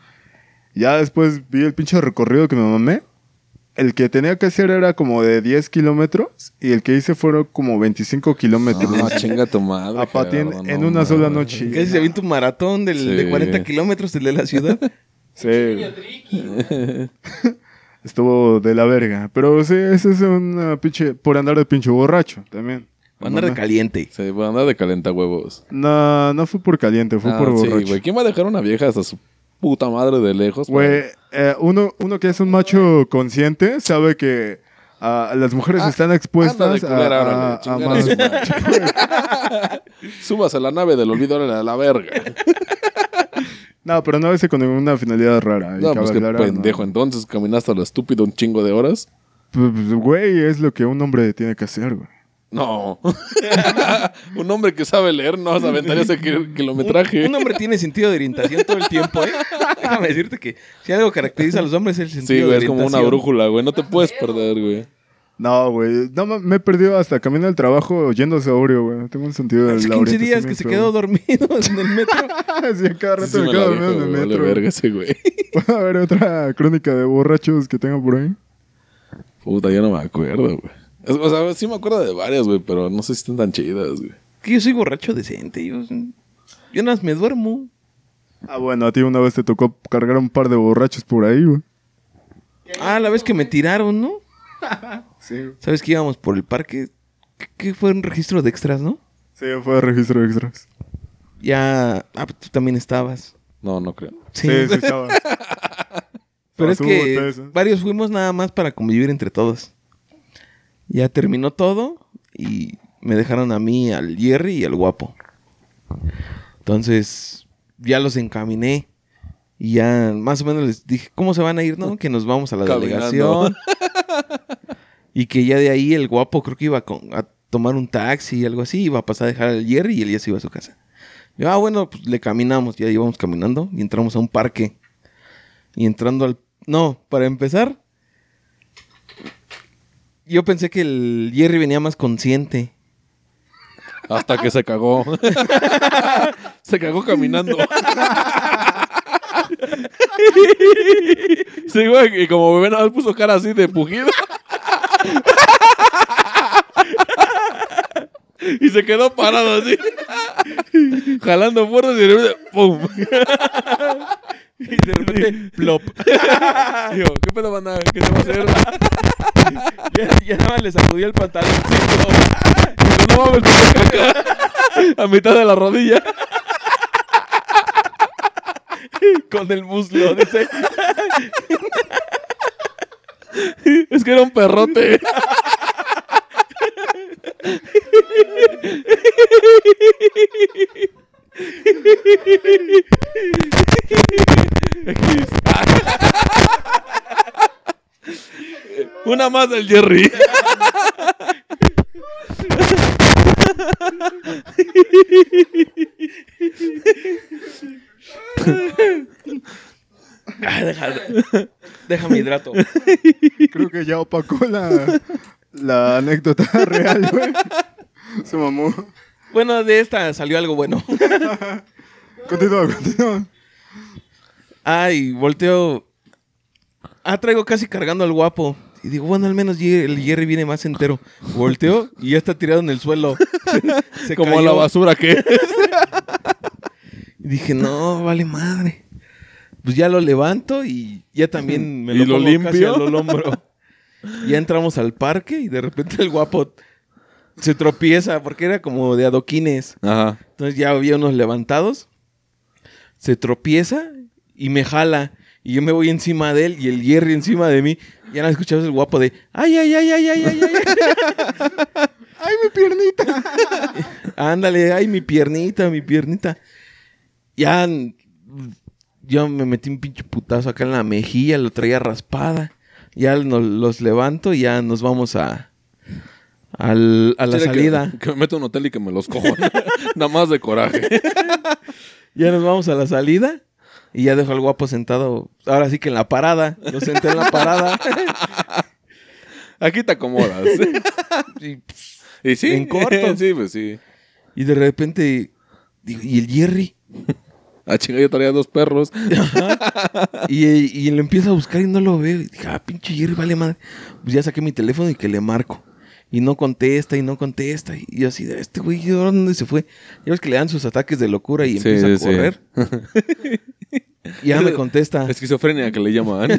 Ya después vi el pinche recorrido que me mamé. El que tenía que hacer era como de diez kilómetros y el que hice fueron como veinticinco kilómetros. No, chinga tu madre. A patín no, en una no, sola noche. ¿Qué se avienta un maratón del, sí. de cuarenta kilómetros el de la ciudad? Sí. Estuvo de la verga. Pero sí, ese es un pinche... Por andar de pinche borracho también. Por andar de caliente. Sí, por andar de calentahuevos. No, no fue por caliente, fue ah, por borracho. Sí, güey. ¿Quién va a dejar una vieja hasta su... puta madre de lejos? Güey, eh, uno, uno que es un macho consciente sabe que uh, las mujeres ah, están expuestas culera, a, a, a más. Súbase a la nave del olvido a la verga. No, pero no a veces con ninguna finalidad rara. No, pues qué pendejo. No. Entonces caminaste a lo estúpido un chingo de horas. Pues, güey, es lo que un hombre tiene que hacer, güey. No. Un hombre que sabe leer no se aventaría ese kilometraje. Un, un hombre tiene sentido de orientación todo el tiempo, ¿eh? Déjame decirte que si algo caracteriza a los hombres es el sentido sí, güey, de orientación. Sí, es como una brújula, güey. No te puedes perder, güey. No, güey. No, me he perdido hasta camino al trabajo yendo sobrio, güey. Tengo un sentido de la orientación. Hace quince días que se quedó dormido en el metro. Sí, cada rato sí, sí me quedo dormido en el metro. Vale verga ese, güey. ¿Puede haber otra crónica de borrachos que tenga por ahí? Puta, yo no me acuerdo, güey. O sea, sí me acuerdo de varias, güey, pero no sé si están tan chidas, güey. Que yo soy borracho decente, yo... Yo nada más me duermo. Ah, bueno, a ti una vez te tocó cargar un par de borrachos por ahí, güey. Ah, la vez que me tiraron, ¿no? Sí. ¿Sabes que íbamos por el parque? ¿Qué fue un registro de extras, no? Sí, fue registro de extras. Ya... Ah, tú también estabas. No, no creo. Sí, sí, sí estabas. Pero es que botes, ¿eh? Varios fuimos nada más para convivir entre todos. Ya terminó todo y me dejaron a mí, al Jerry y al guapo. Entonces, ya los encaminé. Y ya más o menos les dije, ¿cómo se van a ir, no? Que nos vamos a la Caminando. Delegación. Y que ya de ahí el guapo creo que iba a tomar un taxi y algo así. Iba a pasar a dejar al Jerry y él ya se iba a su casa. Yo, ah, bueno, pues le caminamos. Ya íbamos caminando y entramos a un parque. Y entrando al... No, para empezar... Yo pensé que el Jerry venía más consciente. Hasta que se cagó. Se cagó caminando. Sí, güey, y como bebé nada más puso cara así de pujido. Y se quedó parado así. Jalando fuerzas y de repente... ¡Pum! Y de repente... ¡Plop! Digo, ¿qué pedo, banda? ¿Qué te va a hacer? Ya, ya nada más le sacudí el pantalón. No mames, a mitad de la rodilla. Con el muslo, dice. Es que era un perrote. Una más del Jerry. Ah, déjame, déjame hidrato. Creo que ya opacó la, la anécdota real, güey. Se mamó. Bueno, de esta salió algo bueno. Continúa, continúa. Ay, volteo. Ah, traigo casi cargando al guapo. Y digo, bueno, al menos el Jerry viene más entero. Volteo y ya está tirado en el suelo. Se como cayó. La basura que es. Y dije, no, vale madre. Pues ya lo levanto y ya también me lo, ¿y lo pongo limpio? Casi a lo hombro. Ya entramos al parque y de repente el guapo se tropieza porque era como de adoquines. Ajá. Entonces ya había unos levantados. Se tropieza y me jala. Y yo me voy encima de él y el Jerry encima de mí. Ya no escuchabas el guapo de ay, ay, ay, ay, ay, ay, ay. Ay, mi piernita. Ándale, ay, mi piernita, mi piernita. Ya yo me metí un pinche putazo acá en la mejilla, lo traía raspada. Ya nos, los levanto y ya nos vamos a al, a la salida. Que, que me meto a un hotel y que me los cojo. Nada más de coraje. Ya nos vamos a la salida. Y ya dejó al guapo sentado. Ahora sí que en la parada. Lo senté en la parada. Aquí te acomodas. Y, pss, ¿y sí? En corto. Sí, pues sí. Y de repente digo, ¿y el Jerry? Ah, chinga, yo traía dos perros. y, y lo empiezo a buscar y no lo veo. Y dije, ah, pinche Jerry, vale madre. Pues ya saqué mi teléfono y que le marco. Y no contesta, y no contesta. Y yo así, este güey, ¿dónde se fue? Ya ves que le dan sus ataques de locura y sí, empieza sí, a correr. Sí. Y ya me contesta. Esquizofrenia que le llaman. Y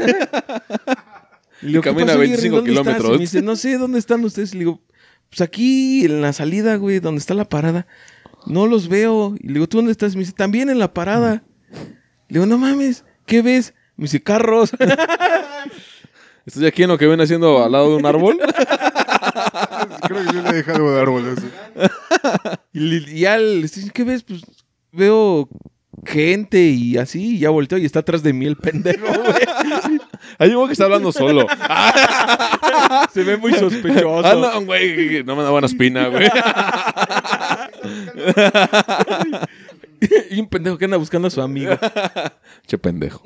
le digo, camina veinticinco kilómetros. Y me dice, no sé, ¿dónde están ustedes? Y le digo, pues aquí en la salida, güey, donde está la parada. No los veo. Y le digo, ¿tú dónde estás? Y me dice, también en la parada. Le digo, no mames, ¿qué ves? Me dice, carros. ¿Estás aquí en lo que ven haciendo al lado de un árbol? Creo que yo le dejé algo de árbol así. Y ya le dije, ¿qué ves? Pues veo gente y así, y ya volteo y está atrás de mí el pendejo, güey. Hay uno que está hablando solo. Se ve muy sospechoso. Ah, no, güey, no me da buena espina, güey. Y un pendejo que anda buscando a su amigo. Che pendejo.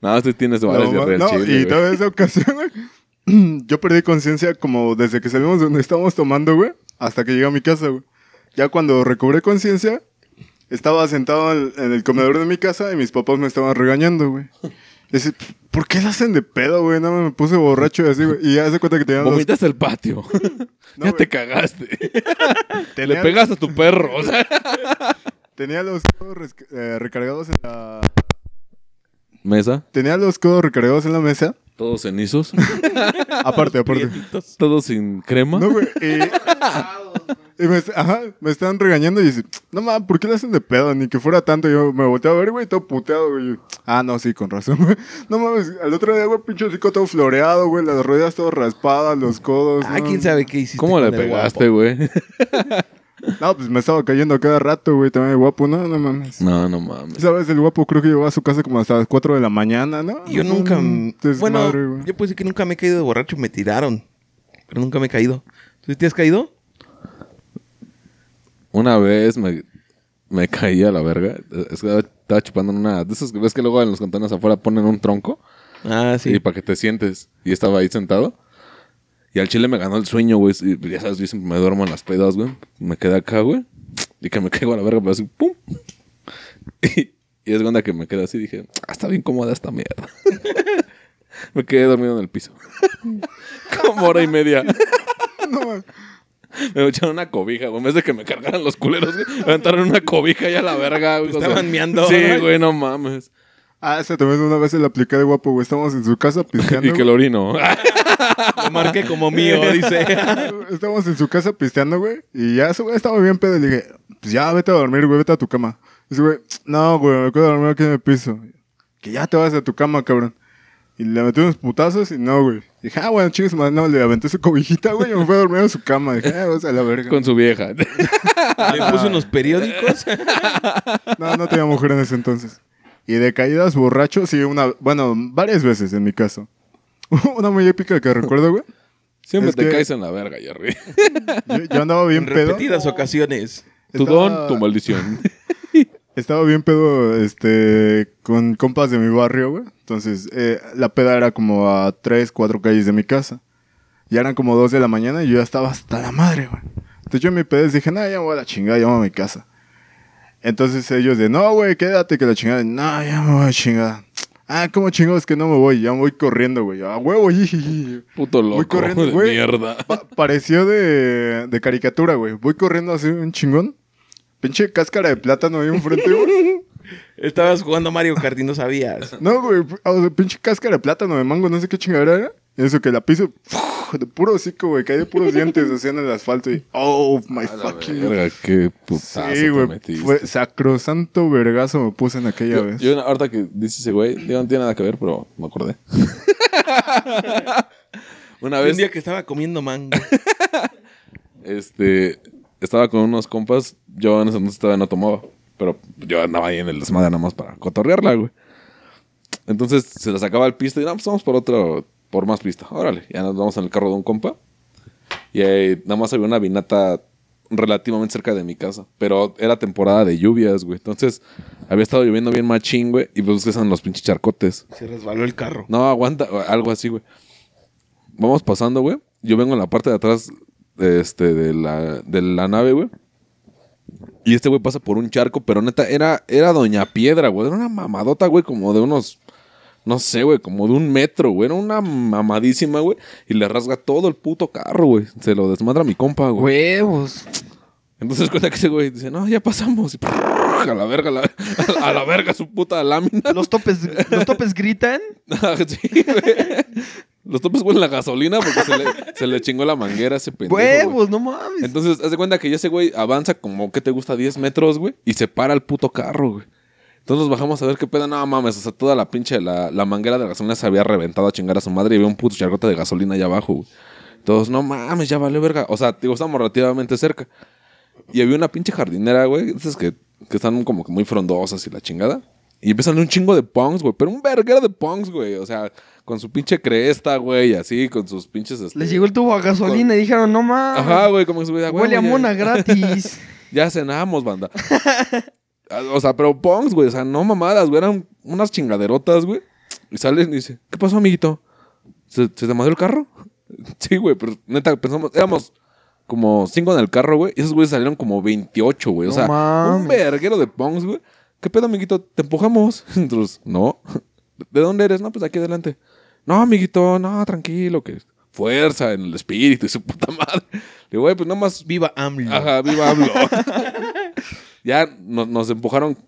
No, tú tienes varias no, de no, chile, y toda esa ocasión, güey. Yo perdí conciencia como desde que salimos de donde estábamos tomando, güey, hasta que llegué a mi casa, güey. Ya cuando recobré conciencia, estaba sentado en el comedor de mi casa y mis papás me estaban regañando, güey. Dice, ¿por qué la hacen de pedo, güey? Nada más me puse borracho y así, güey. Y ya se cuenta que tenían dos... Vomitas el patio. No, ya güey. Te cagaste. Tenía... Le pegaste a tu perro, o sea. Tenía los codos eh, recargados en la... ¿Mesa? Tenía los codos recargados en la mesa. Todos cenizos. aparte, aparte. Todos sin crema. No, güey. Y, y me, ajá, me estaban regañando y dicen, no mames, ¿por qué le hacen de pedo? Ni que fuera tanto. Yo me volteé a ver, güey, todo puteado, güey. Ah, no, sí, con razón, güey. No mames, al otro día, güey, pinche rico todo floreado, güey. Las rodillas todo raspadas, los codos. Ah, no, quién sabe qué hiciste. ¿Cómo le pegaste, güey? No, pues me estaba cayendo cada rato, güey. También el guapo, no, no mames. No, no mames. ¿Sabes? El guapo creo que llegó a su casa como hasta las cuatro de la mañana, ¿no? Yo no, nunca... Desmadre, bueno, güey. Yo puedo decir que nunca me he caído de borracho. Me tiraron. Pero nunca me he caído. ¿Tú te has caído? Una vez me, me caí a la verga. Es que estaba chupando una... De esas ves que luego en los contenedores afuera ponen un tronco. Ah, sí. Y para que te sientes. Y estaba ahí sentado. Y al chile me ganó el sueño, güey. Ya sabes, yo siempre me duermo en las pedas, güey. Me quedé acá, güey. Y que me caigo a la verga, pero así, ¡pum! Y, y es cuando que me quedé así, dije, ah, está bien cómoda esta mierda. Me quedé dormido en el piso. Como hora y media. No, me echaron una cobija, güey. En vez de que me cargaran los culeros, güey, me aventaron una cobija y a la verga, güey. Estaban, o sea, meando. Sí, güey, no mames. Ah, esa también una vez se la apliqué de guapo, güey. Estamos en su casa pisteando. Y que lo orino. Lo marqué como mío, dice. Estamos en su casa pisteando, güey. Y ya ese güey estaba bien pedo. Le dije, pues ya, vete a dormir, güey. Vete a tu cama. Dice, güey, no, güey. Me quedo dormido aquí en el piso. Que ya te vas a tu cama, cabrón. Y le metí unos putazos y no, güey. Dije, ah, bueno, chicos, más no. Le aventé su cobijita, güey. Y me fui a dormir en su cama. Dije, ah, vas a la verga. Con su vieja. Le puso unos periódicos. No, no tenía mujer en ese entonces. Y de caídas borracho, sí, una... Bueno, varias veces en mi caso. Una muy épica que recuerdo, güey. Siempre es te que... caes en la verga, Jerry. Yo, yo andaba bien repetidas pedo. Repetidas ocasiones. Estaba... Tu don, tu maldición. Estaba bien pedo, este... Con compas de mi barrio, güey. Entonces, eh, la peda era como a tres, cuatro calles de mi casa. Ya eran como dos de la mañana y yo ya estaba hasta la madre, güey. Entonces yo en mi pedo dije, nah, ya me voy a la chingada, ya me voy a mi casa. Entonces ellos de, no, güey, quédate que la chingada. No, ya me voy a chingar. Ah, ¿cómo chingados que no me voy? Ya me voy corriendo, güey. Ah, huevo. Puto loco. Voy corriendo, de güey. Mierda. Pa- pareció de, de caricatura, güey. Voy corriendo así un chingón. Pinche cáscara de plátano ahí enfrente, güey. Estabas jugando Mario Kart y no sabías. No, güey. O sea, pinche cáscara de plátano de mango, no sé qué chingadera era. Eso que la piso, de puro hocico, güey, caí de puros dientes, así en el asfalto y oh my fucking verga, qué putazo. Sí, güey, fue sacrosanto vergazo me puse en aquella yo, vez. Yo ahorita que dice ese güey, digo, no tiene nada que ver, pero me acordé. Una vez, un día que estaba comiendo mango. este, estaba con unos compas, yo en ese entonces todavía no tomaba, pero yo andaba ahí en el desmadre nada más para cotorrearla, güey. Entonces se la sacaba el pista y no, pues vamos por otro, por más pista. Órale, ya nos vamos en el carro de un compa. Y ahí nada más había una vinata relativamente cerca de mi casa. Pero era temporada de lluvias, güey. Entonces había estado lloviendo bien machín, güey. Y pues que son los pinches charcotes. Se resbaló el carro. No, aguanta, algo así, güey. Vamos pasando, güey. Yo vengo en la parte de atrás de, este, de, la, de la nave, güey. Y este güey pasa por un charco, pero neta, era, era Doña Piedra, güey. Era una mamadota, güey, como de unos, no sé, güey, como de un metro, güey. Era una mamadísima, güey. Y le rasga todo el puto carro, güey. Se lo desmadra a mi compa, güey. ¡Huevos! Entonces cuenta que ese güey dice, no, ya pasamos. Y prrr, a la verga, a la, a la verga su puta lámina. ¿Los topes, los topes gritan? Sí, güey. Los topes huelen la gasolina porque se le, se le chingó la manguera a ese pendejo. ¡Huevos, güey! No mames. Entonces, haz de cuenta que ya ese güey avanza como, ¿qué te gusta? diez metros, güey. Y se para el puto carro, güey. Entonces nos bajamos a ver qué pedo. No mames, o sea, toda la pinche, la, la manguera de la gasolina se había reventado a chingar a su madre y había un puto chargote de gasolina allá abajo, güey. Entonces, no mames, ya valió verga. O sea, digo, estamos relativamente cerca. Y había una pinche jardinera, güey. Esas que, que están como que muy frondosas y la chingada. Y empiezan un chingo de punks, güey. Pero un verguero de punks, güey. O sea, con su pinche cresta, güey. Así, con sus pinches... Este, les llegó el tubo a gasolina con... y dijeron, no mames. Ajá, güey. Como que se... Huele a mona gratis. Ya cenamos, banda. O sea, pero punks, güey. O sea, no mamadas, güey. Eran unas chingaderotas, güey. Y salen y dicen, ¿qué pasó, amiguito? ¿Se, se te madrió el carro? Sí, güey. Pero neta, pensamos... Éramos... como cinco en el carro, güey. Y esos güeyes salieron como veintiocho, güey. O sea, no un verguero de punks, güey. ¿Qué pedo, amiguito? ¿Te empujamos? Entonces, no. ¿De dónde eres? No, pues aquí adelante. No, amiguito, no, tranquilo, que fuerza en el espíritu y su puta madre. Le digo, güey, pues nada más. Viva AMLO. Ajá, viva AMLO. Ya nos, nos empujaron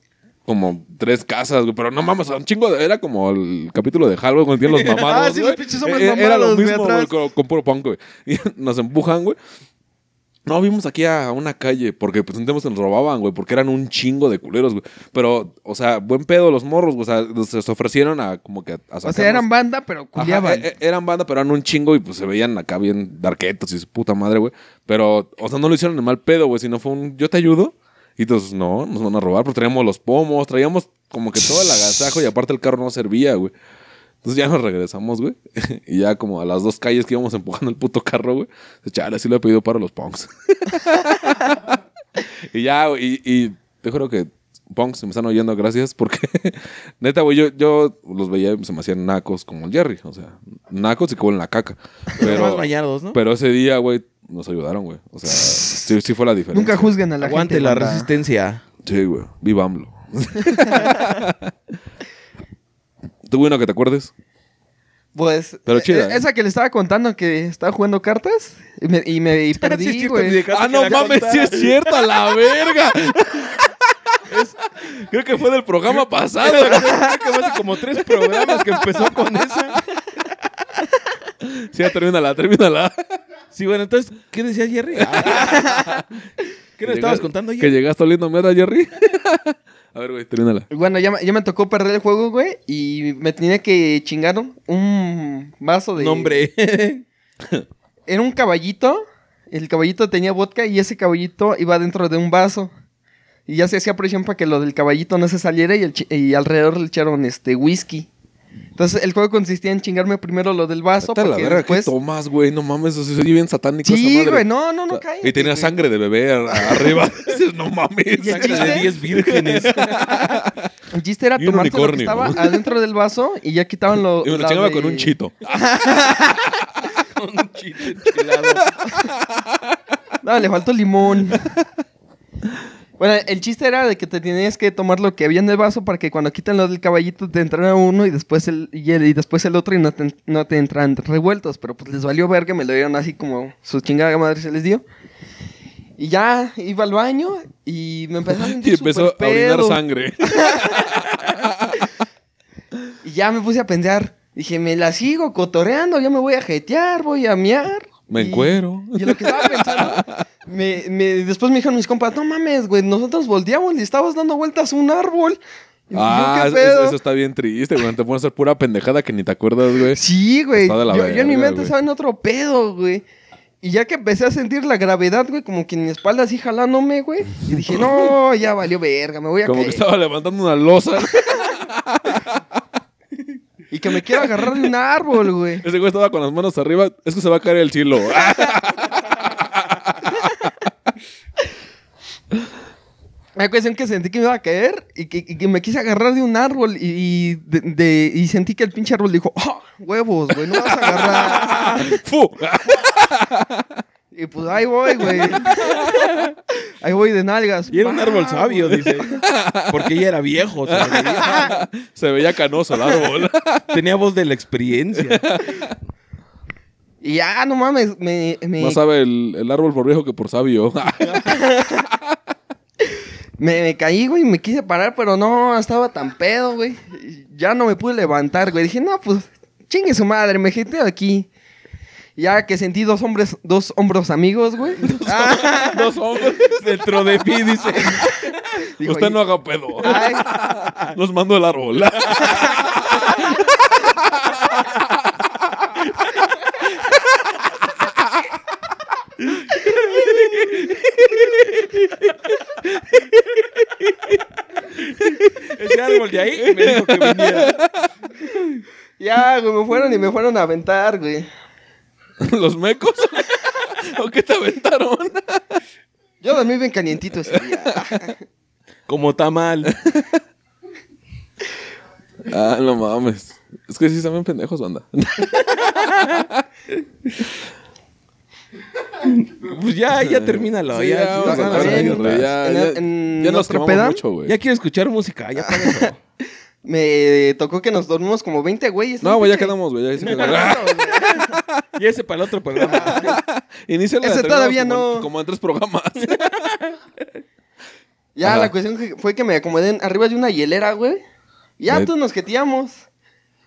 como tres casas, güey. Pero no mames, un chingo de... Era como el capítulo de Halloween con el día de los mamados. Ah, sí, los pinches hombres mamados. Era lo mismo, güey, con, con puro punk, güey. Y nos empujan, güey. No, vimos aquí a una calle, porque pues entendemos que nos robaban, güey, porque eran un chingo de culeros, güey. Pero, o sea, buen pedo los morros, güey, o sea, se ofrecieron a como que a sacarnos. O sea, eran banda, pero culiaban. Ajá, eran banda, pero eran un chingo y pues se veían acá bien darquetos y su puta madre, güey. Pero, o sea, no lo hicieron de mal pedo, güey, sino fue un yo te ayudo. Y entonces, no, nos van a robar, pero traíamos los pomos, traíamos como que todo el agasajo y aparte el carro no servía, güey. Entonces ya nos regresamos, güey. Y ya como a las dos calles que íbamos empujando el puto carro, güey. Chale, así lo he pedido para los punks. Y ya, güey. Y, y te juro que punks me están oyendo, gracias. Porque, neta, güey, yo, yo los veía y se me hacían nacos como el Jerry. O sea, nacos y que huelen la caca. Pero más bañados, ¿no? Pero ese día, güey, nos ayudaron, güey. O sea, sí, sí fue la diferencia. Nunca juzguen a la Aguante gente. Aguante la, la resistencia. Sí, güey. Viva AMLO. ¿Tú, bueno, que te acuerdes? Pues, pero chida, eh, esa que le estaba contando que estaba jugando cartas y me, y me y perdí, güey. Sí, ah, no mames, sí es cierto, la verga. Es, creo que fue del programa pasado. Creo que fue hace como tres programas que empezó con esa. Sí, ya, termínala, termínala. Sí, bueno, entonces, ¿qué decía Jerry? Ah, ¿qué le estabas contando, Jerry? Que llegaste oliendo mierda, Jerry. A ver, güey, termínala. Bueno, ya, ya me tocó perder el juego, güey. Y me tenía que chingar un vaso de... ¡Nombre! Era un caballito. El caballito tenía vodka y ese caballito iba dentro de un vaso. Y ya se hacía presión para que lo del caballito no se saliera y, el chi- y alrededor le echaron este whisky. Entonces, el juego consistía en chingarme primero lo del vaso. Porque la verga, después... ¿Qué tomas, güey? No mames, eso se oye bien satánico. Sí, esa madre. Güey, no, no, no, cállate. Y tenía güey. Sangre de bebé arriba. No mames, sangre de diez vírgenes. El chiste era tomarse lo que estaba adentro del vaso y ya quitaban lo... Y me lo chingaba de... con un chito. Con un chito enchilado. No, le faltó limón. Bueno, el chiste era de que te tenías que tomar lo que había en el vaso para que cuando quitan lo del caballito te entrara uno y después el, y el, y después el otro y no te, no te entran revueltos. Pero pues les valió verga, me lo dieron así como su chingada madre se les dio. Y ya iba al baño y me empezó a sentir súper pedo. Y empezó a orinar sangre. Y ya me puse a pensar, Dije, me la sigo cotorreando, yo me voy a jetear, voy a miar. Me y, encuero. Y lo que estaba pensando, me, me, después me dijeron mis compas, no mames, güey, nosotros volteamos y estabas dando vueltas a un árbol. Y ah, yo, eso, eso está bien triste, güey. Te pones a hacer pura pendejada que ni te acuerdas, güey. Sí, güey. Yo, verga, yo en mi mente estaba en otro pedo, güey. Y ya que empecé a sentir la gravedad, güey, como que en mi espalda así jalándome, güey. Y dije, no, ya valió verga, me voy a como caer. Como que estaba levantando una losa. Y que me quiero agarrar de un árbol, güey. Ese güey estaba con las manos arriba, es que se va a caer el chilo. La cuestión que sentí que me iba a caer y que, y que me quise agarrar de un árbol. Y, y, de, de, y sentí que el pinche árbol dijo, oh, huevos, güey, no vas a agarrar. ¡Fu! Y pues ahí voy, güey. Ahí voy de nalgas. Y era un árbol sabio, dice. Porque ella era viejo. Se veía, se veía canoso el árbol. Tenía voz de la experiencia. Y ya, no mames. Me, me... No sabe el, el árbol por viejo que por sabio. me, me caí, güey. Me quise parar, pero no, estaba tan pedo, güey. Ya no me pude levantar, güey. Dije, no, pues chingue su madre. Me jeteo aquí. Ya que sentí dos hombres, dos hombros amigos, güey. Dos, ah. dos hombres dentro de mí, dice. Digo, usted no haga pedo. Ay. Los mando al árbol. Ese árbol de ahí me dijo que venía. Ya, güey, me fueron y me fueron a aventar, güey. ¿Los mecos? ¿O qué te aventaron? Yo dormí bien calientito ese día. Como tamal. Ah, no mames. Es que sí están bien pendejos, banda. Pues ya, ya termínalo. Sí, ya, ya, ya, ya, ya, ya, en, ya nos quemamos mucho, güey. Ya quiero escuchar música, ya para eso. Me tocó que nos dormimos como veinte güeyes. No, güey, ya quedamos, güey. Ya se quedamos. Y ese para el otro programa. Inicia ese todavía como, no. Como en tres programas. Ya, ajá. La cuestión fue que me acomodé arriba de una hielera, güey. Y ya todos nos jeteamos.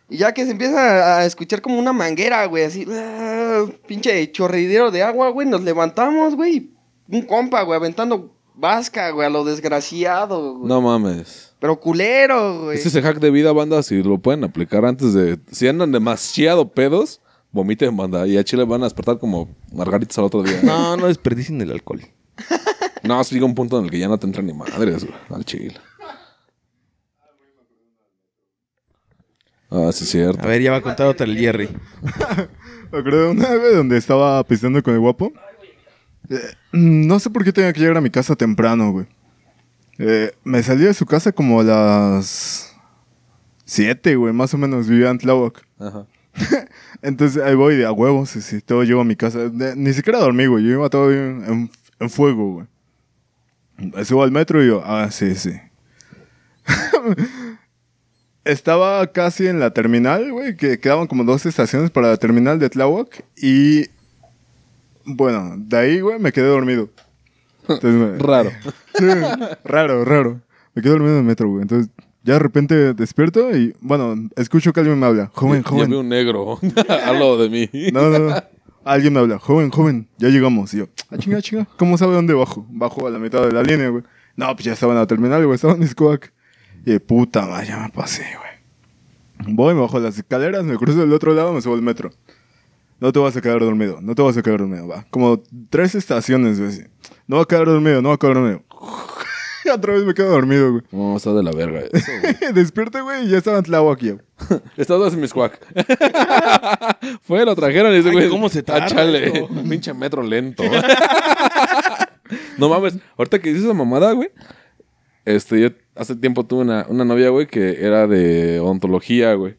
Y ya que se empieza a escuchar como una manguera, güey. Así, uh, pinche chorridero de agua, güey. Nos levantamos, güey. Un compa, güey, aventando vasca, güey, a lo desgraciado, güey. No mames. Pero culero, güey. Este es el hack de vida, banda. Si lo pueden aplicar antes de... Si andan demasiado pedos... Vomiten, banda. Y a Chile van a despertar como margaritas al otro día. No, no desperdicien el alcohol. No, llega un punto en el que ya no te entran ni madres, güey. Al Chile. Ah, sí es cierto. A ver, ya va a contar otra el Jerry. Me acuerdo de una vez donde estaba pisteando con el guapo. Eh, no sé por qué tenía que llegar a mi casa temprano, güey. Eh, me salí de su casa como a las... siete, güey. Más o menos. Vivía en Tláhuac. Ajá. Entonces ahí voy de a huevos, sí, sí, todo llevo a mi casa. De, ni siquiera dormí, güey. Yo iba todo en, en fuego, güey. Subo al metro y yo, ah, sí, sí. Estaba casi en la terminal, güey, que quedaban como dos estaciones para la terminal de Tláhuac. Y bueno, de ahí, güey, me quedé dormido. Entonces, me... Raro. Sí, raro, raro. Me quedé dormido en el metro, güey. Entonces. Ya de repente despierto y, bueno, escucho que alguien me habla. Joven, joven. Ya veo un negro. Hablo de mí. No, no, no. Alguien me habla. Joven, joven. Ya llegamos. Y yo, ah, chinga, chinga. ¿Cómo sabe dónde bajo? Bajo a la mitad de la línea, güey. No, pues ya estaban a la terminal, güey. Estaban en Escoac. Y puta madre, ya me pasé, güey. Voy, me bajo las escaleras, me cruzo del otro lado, me subo al metro. No te vas a quedar dormido. No te vas a quedar dormido, va. Como tres estaciones, güey. No va a quedar dormido, no va a quedar dormido. Otra vez me quedo dormido, güey. No, está de la verga eso, güey. Despierta, güey, y ya estaba en Tláhuac, güey. Estaba en Miscuac. Fue, lo trajeron y dice, güey, ¿cómo se tarda? Chale, pinche metro lento. No mames, ahorita que dices esa mamada, güey. Este, yo hace tiempo tuve una, una novia, güey, que era de odontología, güey.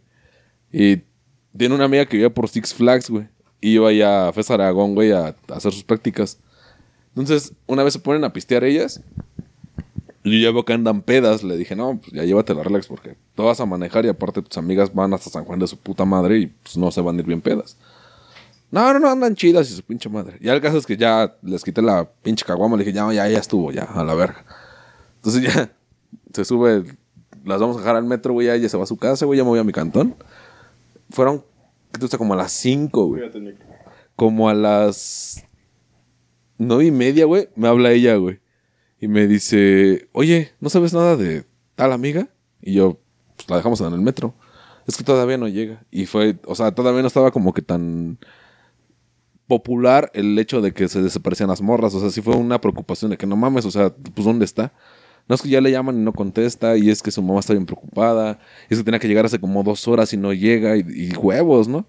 Y tiene una amiga que vivía por Six Flags, güey. Y iba allá a Fez Aragón, güey, a, a hacer sus prácticas. Entonces, una vez se ponen a pistear ellas... Yo ya veo que andan pedas. Le dije, no, pues ya llévatela relax porque tú vas a manejar y aparte tus amigas van hasta San Juan de su puta madre y pues no se van a ir bien pedas. No, no, no, andan chidas y su pinche madre. Ya el caso es que ya les quité la pinche caguama. Le dije, ya, ya, ya estuvo, ya, a la verga. Entonces ya se sube, las vamos a dejar al metro, güey, ya ella se va a su casa, güey, ya me voy a mi cantón. fueron, ¿qué te gusta? Como a las cinco, güey. Como a las nueve y media, güey, me habla ella, güey. Y me dice, oye, ¿no sabes nada de tal amiga? Y yo, pues la dejamos en el metro. Es que todavía no llega. Y fue, o sea, todavía no estaba como que tan popular el hecho de que se desaparecían las morras. O sea, sí fue una preocupación de que no mames, o sea, pues ¿dónde está? No, es que ya le llaman y no contesta, y es que su mamá está bien preocupada, y es que tenía que llegar hace como dos horas y no llega, y, y huevos, ¿no?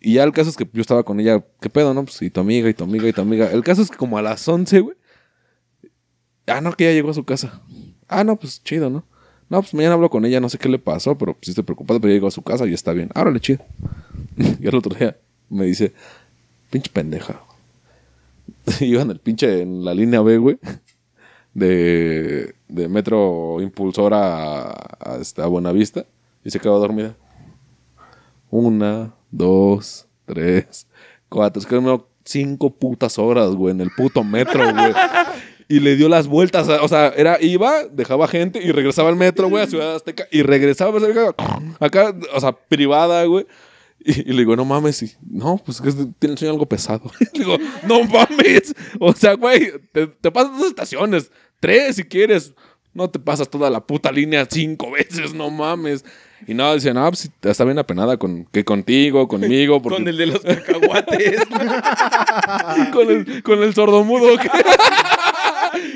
Y ya el caso es que yo estaba con ella, ¿qué pedo, no? Pues, y tu amiga, y tu amiga, y tu amiga. El caso es que como a las once, güey. Ah, no, que ya llegó a su casa. Ah, no, pues chido, ¿no? No, pues mañana hablo con ella, no sé qué le pasó, pero pues sí estoy preocupado, pero ya llegó a su casa y está bien. Ahora le chido. Y al otro día me dice, pinche pendeja. Iba en el pinche, en la línea B, güey. De, de Metro Impulsora a, a Buenavista y se quedó dormida. Una, dos, tres, cuatro. Es que me cinco putas horas, güey, en el puto metro, güey. Y le dio las vueltas. O sea, era iba, dejaba gente y regresaba al metro, güey, a Ciudad Azteca. Y regresaba a acá, o sea, privada, güey. Y, y le digo, no mames, y, no, pues que tiene el sueño algo pesado. Y le digo, no mames, o sea, güey, te, te pasas dos estaciones, tres si quieres, no te pasas toda la puta línea cinco veces, no mames. Y no, dice, no, pues está bien apenada con, que contigo, conmigo. Porque... con el de los cacahuates. con, el, con el sordomudo. Que...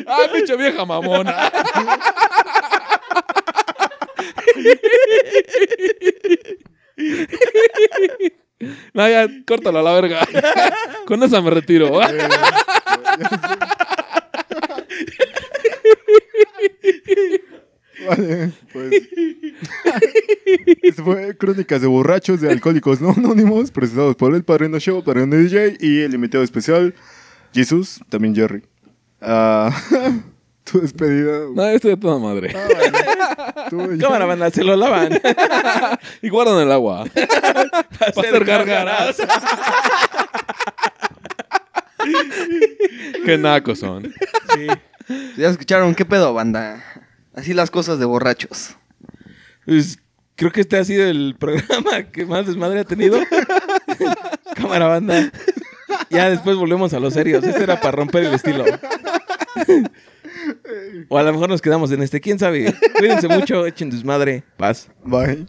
ah, pinche vieja mamona. No, ya, córtalo a la verga. Con esa me retiro. Vale, pues. Esto fue Crónicas de Borrachos de Alcohólicos No Anónimos, presentados por el Padre Noche, Padre Noche D J y el invitado especial, Gisus, también Jerry. Uh, tu despedida. No, esto de toda madre. Ah, vale. Cámara, banda, se lo lavan y guardan el agua para hacer gargaras. Qué nacos son. Sí. Ya escucharon, qué pedo, banda. Así las cosas de borrachos. Pues, creo que este ha sido el programa que más desmadre ha tenido. Cámara, banda. Ya después volvemos a los serios. Este era para romper el estilo. O a lo mejor nos quedamos en este, quién sabe. Cuídense mucho, echen desmadre. Paz. Bye.